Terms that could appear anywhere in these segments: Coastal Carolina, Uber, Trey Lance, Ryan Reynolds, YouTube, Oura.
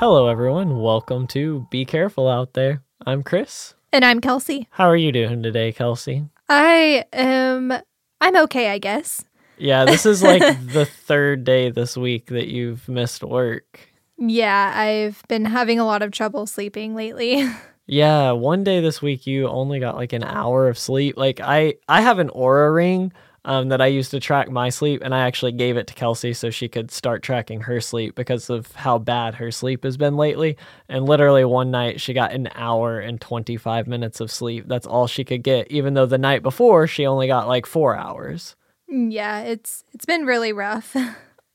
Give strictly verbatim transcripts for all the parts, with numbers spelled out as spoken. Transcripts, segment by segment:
Hello, everyone. Welcome to Be Careful Out There. I'm Chris. And I'm Kelsey. How are you doing today, Kelsey? I am... I'm okay, I guess. Yeah, this is like the third day this week that you've missed work. Yeah, I've been having a lot of trouble sleeping lately. Yeah, one day this week you only got like an hour of sleep. Like, I, I have an Oura ring Um, that I used to track my sleep, and I actually gave it to Kelsey so she could start tracking her sleep because of how bad her sleep has been lately. And literally one night she got an hour and twenty-five minutes of sleep. That's all she could get, even though the night before she only got like four hours. Yeah, it's it's been really rough.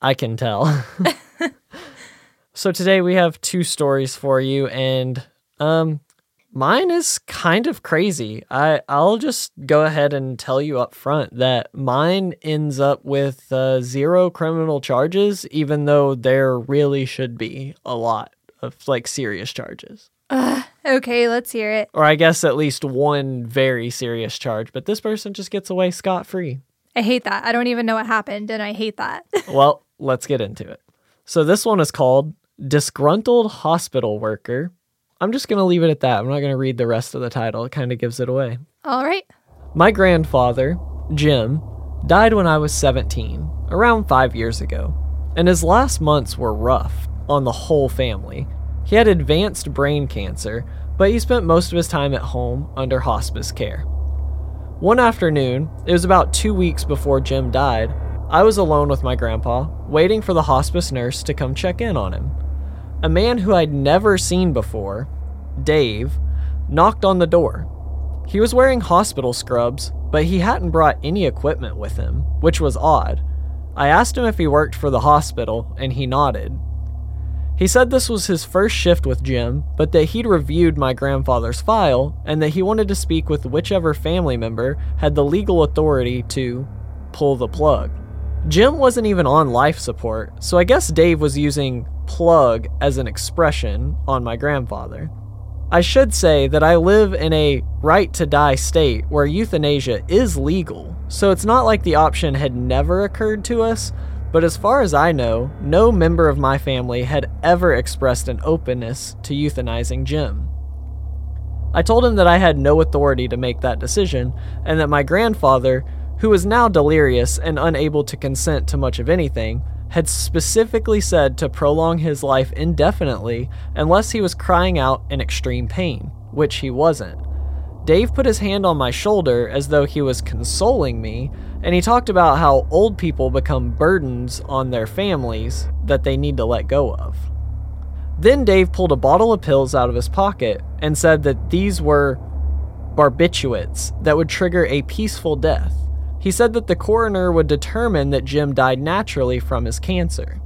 I can tell. So today we have two stories for you, and um, mine is kind of crazy. I, I'll just go ahead and tell you up front that mine ends up with uh, zero criminal charges, even though there really should be a lot of like serious charges. Uh, okay, let's hear it. Or I guess at least one very serious charge, but this person just gets away scot-free. I hate that. I don't even know what happened, and I hate that. Well, let's get into it. So this one is called Disgruntled Hospital Worker. I'm just going to leave it at that. I'm not going to read the rest of the title. It kind of gives it away. All right. My grandfather, Jim, died when I was seventeen, around five years ago, and his last months were rough on the whole family. He had advanced brain cancer, but he spent most of his time at home under hospice care. One afternoon, it was about two weeks before Jim died, I was alone with my grandpa, waiting for the hospice nurse to come check in on him. A man who I'd never seen before, Dave, knocked on the door. He was wearing hospital scrubs, but he hadn't brought any equipment with him, which was odd. I asked him if he worked for the hospital, and he nodded. He said this was his first shift with Jim, but that he'd reviewed my grandfather's file, and that he wanted to speak with whichever family member had the legal authority to pull the plug. Jim wasn't even on life support, so I guess Dave was using plug as an expression on my grandfather. I should say that I live in a right-to-die state where euthanasia is legal, so it's not like the option had never occurred to us, but as far as I know, no member of my family had ever expressed an openness to euthanizing Jim. I told him that I had no authority to make that decision, and that my grandfather, who was now delirious and unable to consent to much of anything, had specifically said to prolong his life indefinitely unless he was crying out in extreme pain, which he wasn't. Dave put his hand on my shoulder as though he was consoling me, and he talked about how old people become burdens on their families that they need to let go of. Then Dave pulled a bottle of pills out of his pocket and said that these were barbiturates that would trigger a peaceful death. He said that the coroner would determine that Jim died naturally from his cancer.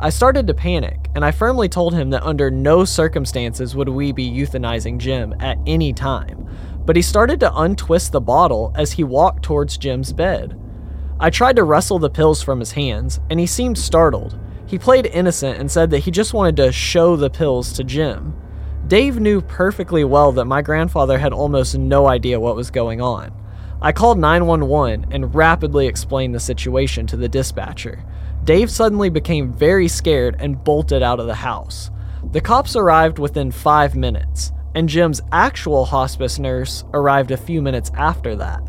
I started to panic, and I firmly told him that under no circumstances would we be euthanizing Jim at any time, but he started to untwist the bottle as he walked towards Jim's bed. I tried to wrestle the pills from his hands, and he seemed startled. He played innocent and said that he just wanted to show the pills to Jim. Dave knew perfectly well that my grandfather had almost no idea what was going on. I called nine one one and rapidly explained the situation to the dispatcher. Dave suddenly became very scared and bolted out of the house. The cops arrived within five minutes, and Jim's actual hospice nurse arrived a few minutes after that.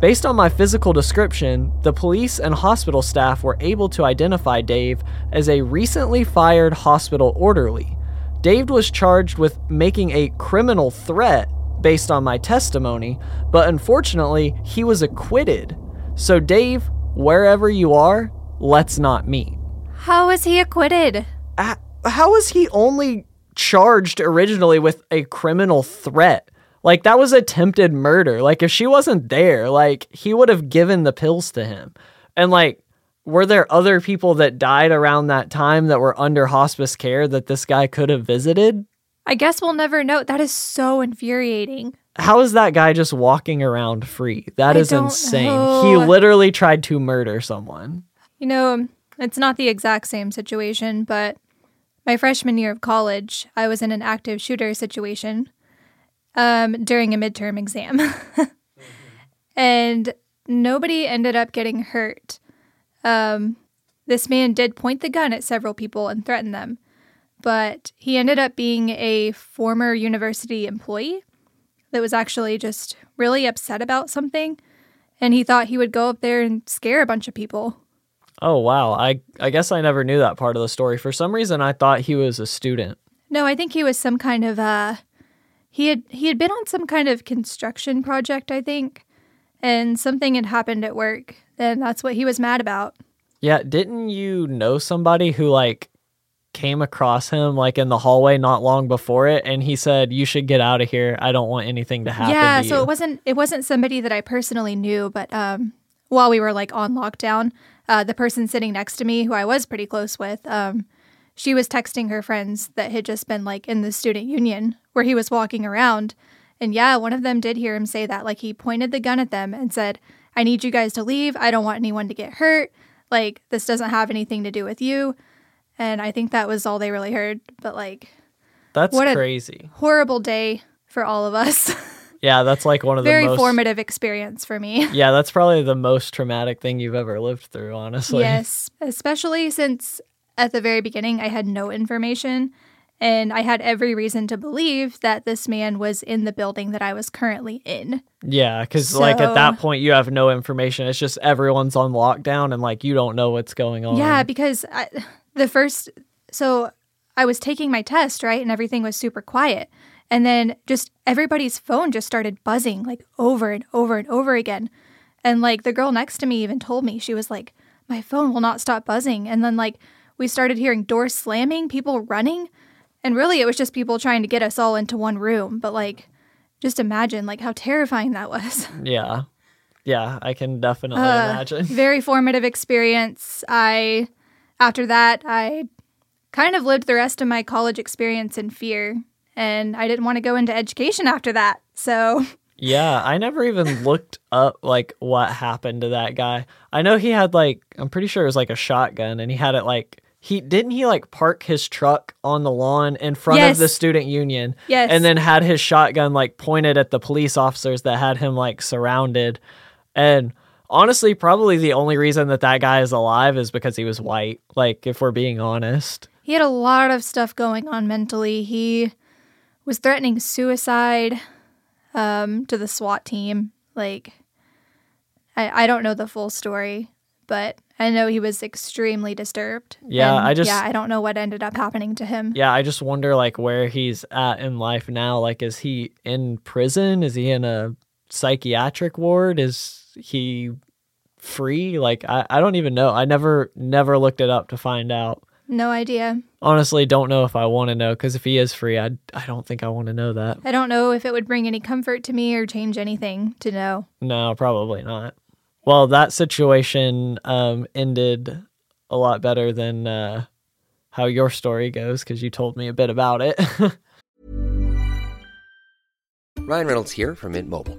Based on my physical description, the police and hospital staff were able to identify Dave as a recently fired hospital orderly. Dave was charged with making a criminal threat based on my testimony, but unfortunately, he was acquitted. So Dave, wherever you are, let's not meet. How was he acquitted? Uh, how was he only charged originally with a criminal threat? Like, that was attempted murder. Like, if she wasn't there, like, he would have given the pills to him. And, like, were there other people that died around that time that were under hospice care that this guy could have visited? I guess we'll never know. That is so infuriating. How is that guy just walking around free? That is insane. Know. He literally tried to murder someone. You know, it's not the exact same situation, but my freshman year of college, I was in an active shooter situation um, during a midterm exam. mm-hmm. And nobody ended up getting hurt. Um, this man did point the gun at several people and threaten them, but he ended up being a former university employee that was actually just really upset about something, and he thought he would go up there and scare a bunch of people. Oh, wow. I, I guess I never knew that part of the story. For some reason, I thought he was a student. No, I think he was some kind of, uh, he had, he had been on some kind of construction project, I think, and something had happened at work. And that's what he was mad about. Yeah, didn't you know somebody who, like, came across him, like, in the hallway not long before it, and he said, you should get out of here. I don't want anything to happen yeah, to you. Yeah, so it wasn't, it wasn't somebody that I personally knew, but um, while we were, like, on lockdown, uh, the person sitting next to me, who I was pretty close with, um, she was texting her friends that had just been, like, in the student union where he was walking around. And, yeah, one of them did hear him say that. Like, he pointed the gun at them and said, I need you guys to leave. I don't want anyone to get hurt. Like, this doesn't have anything to do with you. And I think that was all they really heard. But, like, that's what crazy. A horrible day for all of us. Yeah, that's like one of the most... Very formative experience for me. Yeah, that's probably the most traumatic thing you've ever lived through, honestly. Yes, especially since at the very beginning I had no information. And I had every reason to believe that this man was in the building that I was currently in. Yeah, because, so, like, at that point, you have no information. It's just everyone's on lockdown, and, like, you don't know what's going on. Yeah, because I, the first... So I was taking my test, right, and everything was super quiet. And then just everybody's phone just started buzzing, like, over and over and over again. And, like, the girl next to me even told me, she was like, my phone will not stop buzzing. And then, like, we started hearing doors slamming, people running. And really, it was just people trying to get us all into one room. But, like, just imagine, like, how terrifying that was. Yeah. Yeah, I can definitely uh, imagine. Very formative experience. I, after that, I kind of lived the rest of my college experience in fear. And I didn't want to go into education after that, so... Yeah, I never even looked up, like, what happened to that guy. I know he had, like, I'm pretty sure it was, like, a shotgun, and he had it, like... He didn't he like park his truck on the lawn in front yes. of the student union yes. and then had his shotgun like pointed at the police officers that had him like surrounded. And honestly, probably the only reason that that guy is alive is because he was white. Like, if we're being honest, he had a lot of stuff going on mentally. He was threatening suicide um, to the SWAT team. Like, I, I don't know the full story, but I know he was extremely disturbed. Yeah, and, I just... Yeah, I don't know what ended up happening to him. Yeah, I just wonder, like, where he's at in life now. Like, is he in prison? Is he in a psychiatric ward? Is he free? Like, I, I don't even know. I never, never looked it up to find out. No idea. Honestly, don't know if I want to know, because if he is free, I, I don't think I want to know that. I don't know if it would bring any comfort to me or change anything to know. No, probably not. Well, that situation um, ended a lot better than uh, how your story goes, because you told me a bit about it. Ryan Reynolds here from Mint Mobile.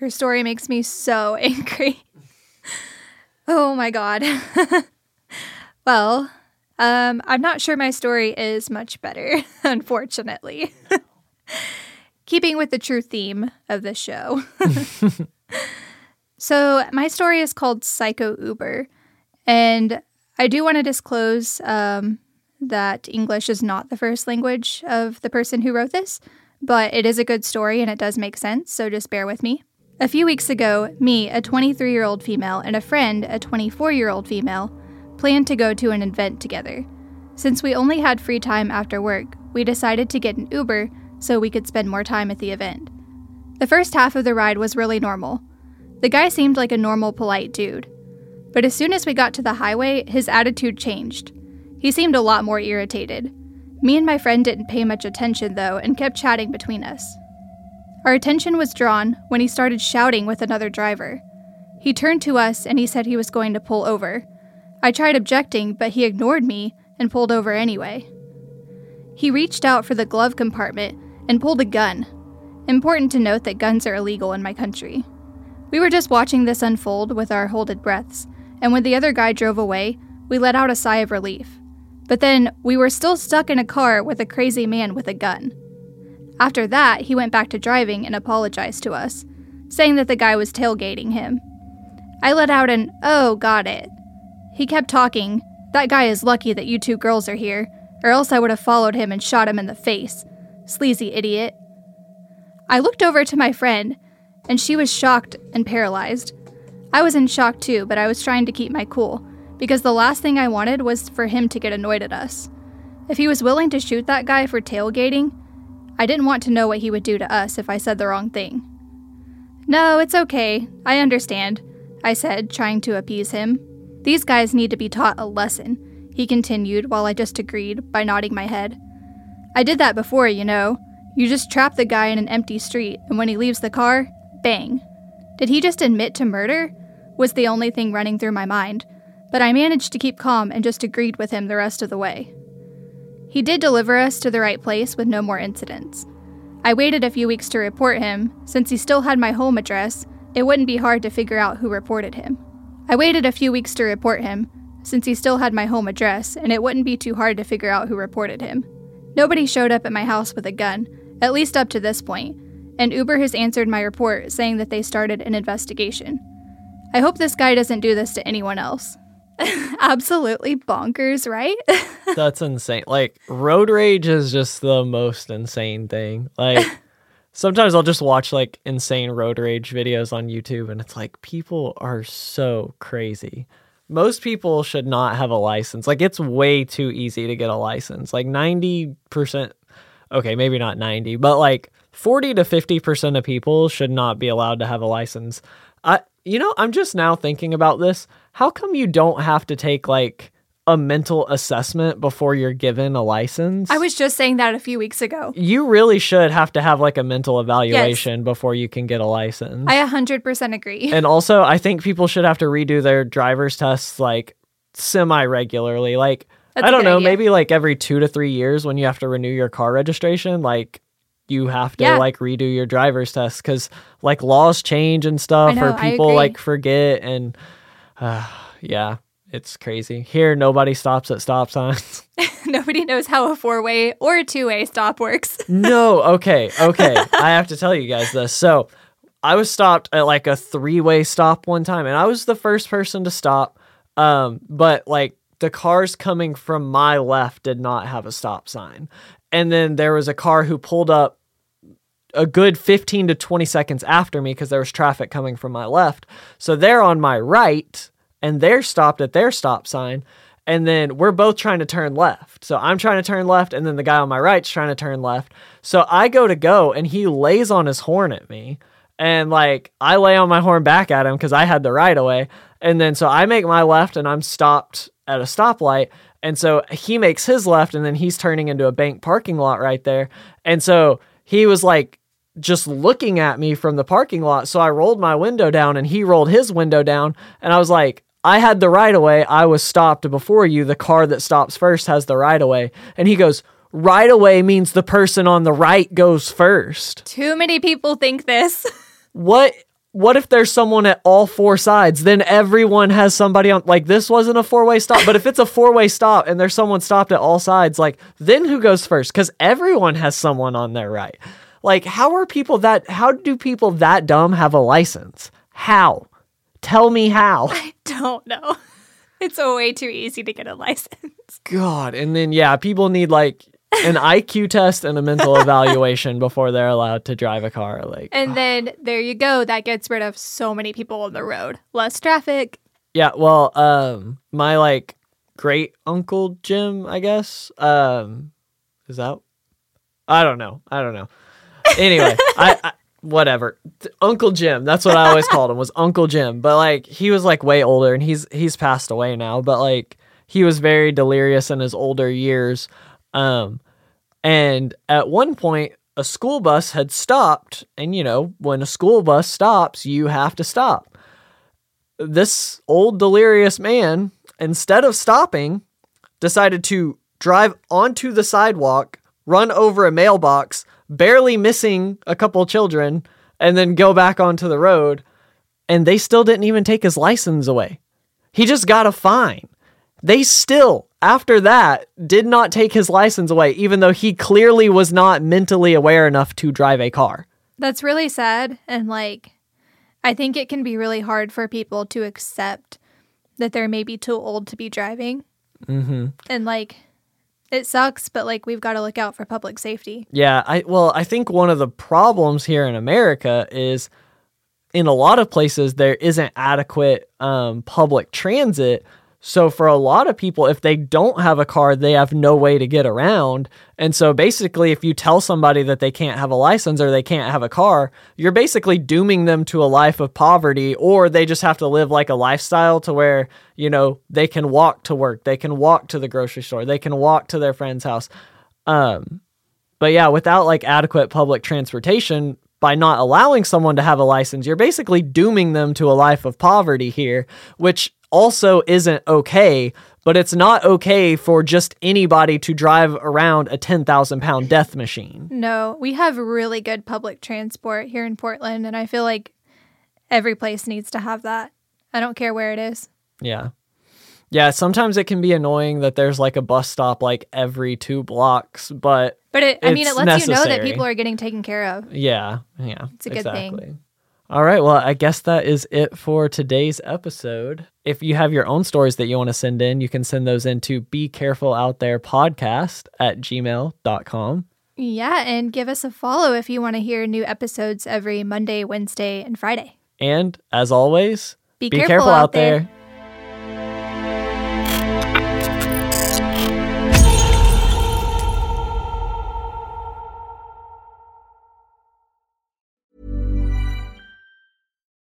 Your story makes me so angry. Oh my God. Well, um, I'm not sure my story is much better, unfortunately. No. Keeping with the true theme of the show. So my story is called Psycho Uber. And I do want to disclose um, that English is not the first language of the person who wrote this, but it is a good story and it does make sense. So just bear with me. A few weeks ago, me, a twenty-three-year-old female, and a friend, a twenty-four-year-old female, planned to go to an event together. Since we only had free time after work, we decided to get an Uber so we could spend more time at the event. The first half of the ride was really normal. The guy seemed like a normal, polite dude. But as soon as we got to the highway, his attitude changed. He seemed a lot more irritated. Me and my friend didn't pay much attention, though, and kept chatting between us. Our attention was drawn when he started shouting with another driver. He turned to us and he said he was going to pull over. I tried objecting, but he ignored me and pulled over anyway. He reached out for the glove compartment and pulled a gun. Important to note that guns are illegal in my country. We were just watching this unfold with our holded breaths, and when the other guy drove away, we let out a sigh of relief. But then we were still stuck in a car with a crazy man with a gun. After that, he went back to driving and apologized to us, saying that the guy was tailgating him. I let out an, "Oh, got it." He kept talking, "That guy is lucky that you two girls are here, or else I would have followed him and shot him in the face. Sleazy idiot." I looked over to my friend, and she was shocked and paralyzed. I was in shock too, but I was trying to keep my cool, because the last thing I wanted was for him to get annoyed at us. If he was willing to shoot that guy for tailgating, I didn't want to know what he would do to us if I said the wrong thing. "No, it's okay. I understand," I said, trying to appease him. "These guys need to be taught a lesson," he continued while I just agreed by nodding my head. "I did that before, you know. You just trap the guy in an empty street, and when he leaves the car, bang." Did he just admit to murder? Was the only thing running through my mind, but I managed to keep calm and just agreed with him the rest of the way. He did deliver us to the right place with no more incidents. I waited a few weeks to report him. Since he still had my home address, it wouldn't be hard to figure out who reported him. I waited a few weeks to report him, since he still had my home address, and it wouldn't be too hard to figure out who reported him. Nobody showed up at my house with a gun, at least up to this point, and Uber has answered my report saying that they started an investigation. I hope this guy doesn't do this to anyone else. Absolutely bonkers, right? That's insane. Like, road rage is just the most insane thing. Like, sometimes I'll just watch like insane road rage videos on YouTube, and it's like, people are so crazy. Most people should not have a license. Like, it's way too easy to get a license. Like ninety percent, okay, maybe not ninety, but like forty to fifty percent of people should not be allowed to have a license. I, you know, I'm just now thinking about this. How come you don't have to take like a mental assessment before you're given a license? I was just saying that a few weeks ago. You really should have to have like a mental evaluation, yes, before you can get a license. I one hundred percent agree. And also, I think people should have to redo their driver's tests like semi-regularly. Like, that's I don't know, idea. Maybe like every two to three years when you have to renew your car registration, like you have to, yeah, like redo your driver's test, because like laws change and stuff, know, or people like forget and... Uh, yeah, It's crazy. Here, nobody stops at stop signs. Nobody knows how a four-way or a two-way stop works. No. Okay. Okay. I have to tell you guys this. So I was stopped at like a three-way stop one time, and I was the first person to stop. Um, but like the cars coming from my left did not have a stop sign. And then there was a car who pulled up a good fifteen to twenty seconds after me because there was traffic coming from my left. So they're on my right, and they're stopped at their stop sign. And then we're both trying to turn left. So I'm trying to turn left, and then the guy on my right's trying to turn left. So I go to go, and he lays on his horn at me. And like, I lay on my horn back at him because I had the right of way. And then so I make my left, and I'm stopped at a stoplight. And so he makes his left, and then he's turning into a bank parking lot right there. And so he was like, just looking at me from the parking lot. So I rolled my window down and he rolled his window down. And I was like, I had the right of way. I was stopped before you. The car that stops first has the right of way. And he goes, right of way means the person on the right goes first. Too many people think this. What? What if there's someone at all four sides? Then everyone has somebody on, like, this wasn't a four-way stop, but if it's a four-way stop and there's someone stopped at all sides, like, then who goes first? Because everyone has someone on their right. Like, how are people that, how do people that dumb have a license? How? Tell me how. I don't know. It's way too easy to get a license. God. And then, yeah, people need like an I Q test and a mental evaluation before they're allowed to drive a car. Like, and then there you go. That gets rid of so many people on the road. Less traffic. Yeah. Well, um, my like great uncle Jim, I guess. Um, is that? I don't know. I don't know. Anyway, I, I whatever. Uncle Jim, that's what I always called him, was Uncle Jim. But like he was like way older, and he's he's passed away now, but like he was very delirious in his older years. Um and at one point a school bus had stopped, and you know, when a school bus stops, you have to stop. This old delirious man, instead of stopping, decided to drive onto the sidewalk, run over a mailbox, barely missing a couple children, and then go back onto the road, and they still didn't even take his license away. He just got a fine. They still, after that, did not take his license away, even though he clearly was not mentally aware enough to drive a car. That's really sad, and like, I think it can be really hard for people to accept that they're maybe too old to be driving. Mm-hmm. And like, it sucks, but like we've got to look out for public safety. Yeah, I well, I think one of the problems here in America is in a lot of places there isn't adequate um, public transit. So for a lot of people, if they don't have a car, they have no way to get around. And so basically, if you tell somebody that they can't have a license or they can't have a car, you're basically dooming them to a life of poverty, or they just have to live like a lifestyle to where, you know, they can walk to work, they can walk to the grocery store, they can walk to their friend's house. Um, but yeah, without like adequate public transportation, by not allowing someone to have a license, you're basically dooming them to a life of poverty here, which also isn't okay. But it's not okay for just anybody to drive around a ten thousand pound death machine. No, we have really good public transport here in Portland, and I feel like every place needs to have that. I don't care where it is. Yeah. Yeah, sometimes it can be annoying that there's like a bus stop like every two blocks, but But it, I mean, it lets necessary. You know that people are getting taken care of. Yeah, yeah. It's a good exactly. thing. All right, well, I guess that is it for today's episode. If you have your own stories that you want to send in, you can send those in to be careful out there podcast at gmail dot com. Yeah, and give us a follow if you want to hear new episodes every Monday, Wednesday, and Friday. And as always, be, be careful, careful out there. there.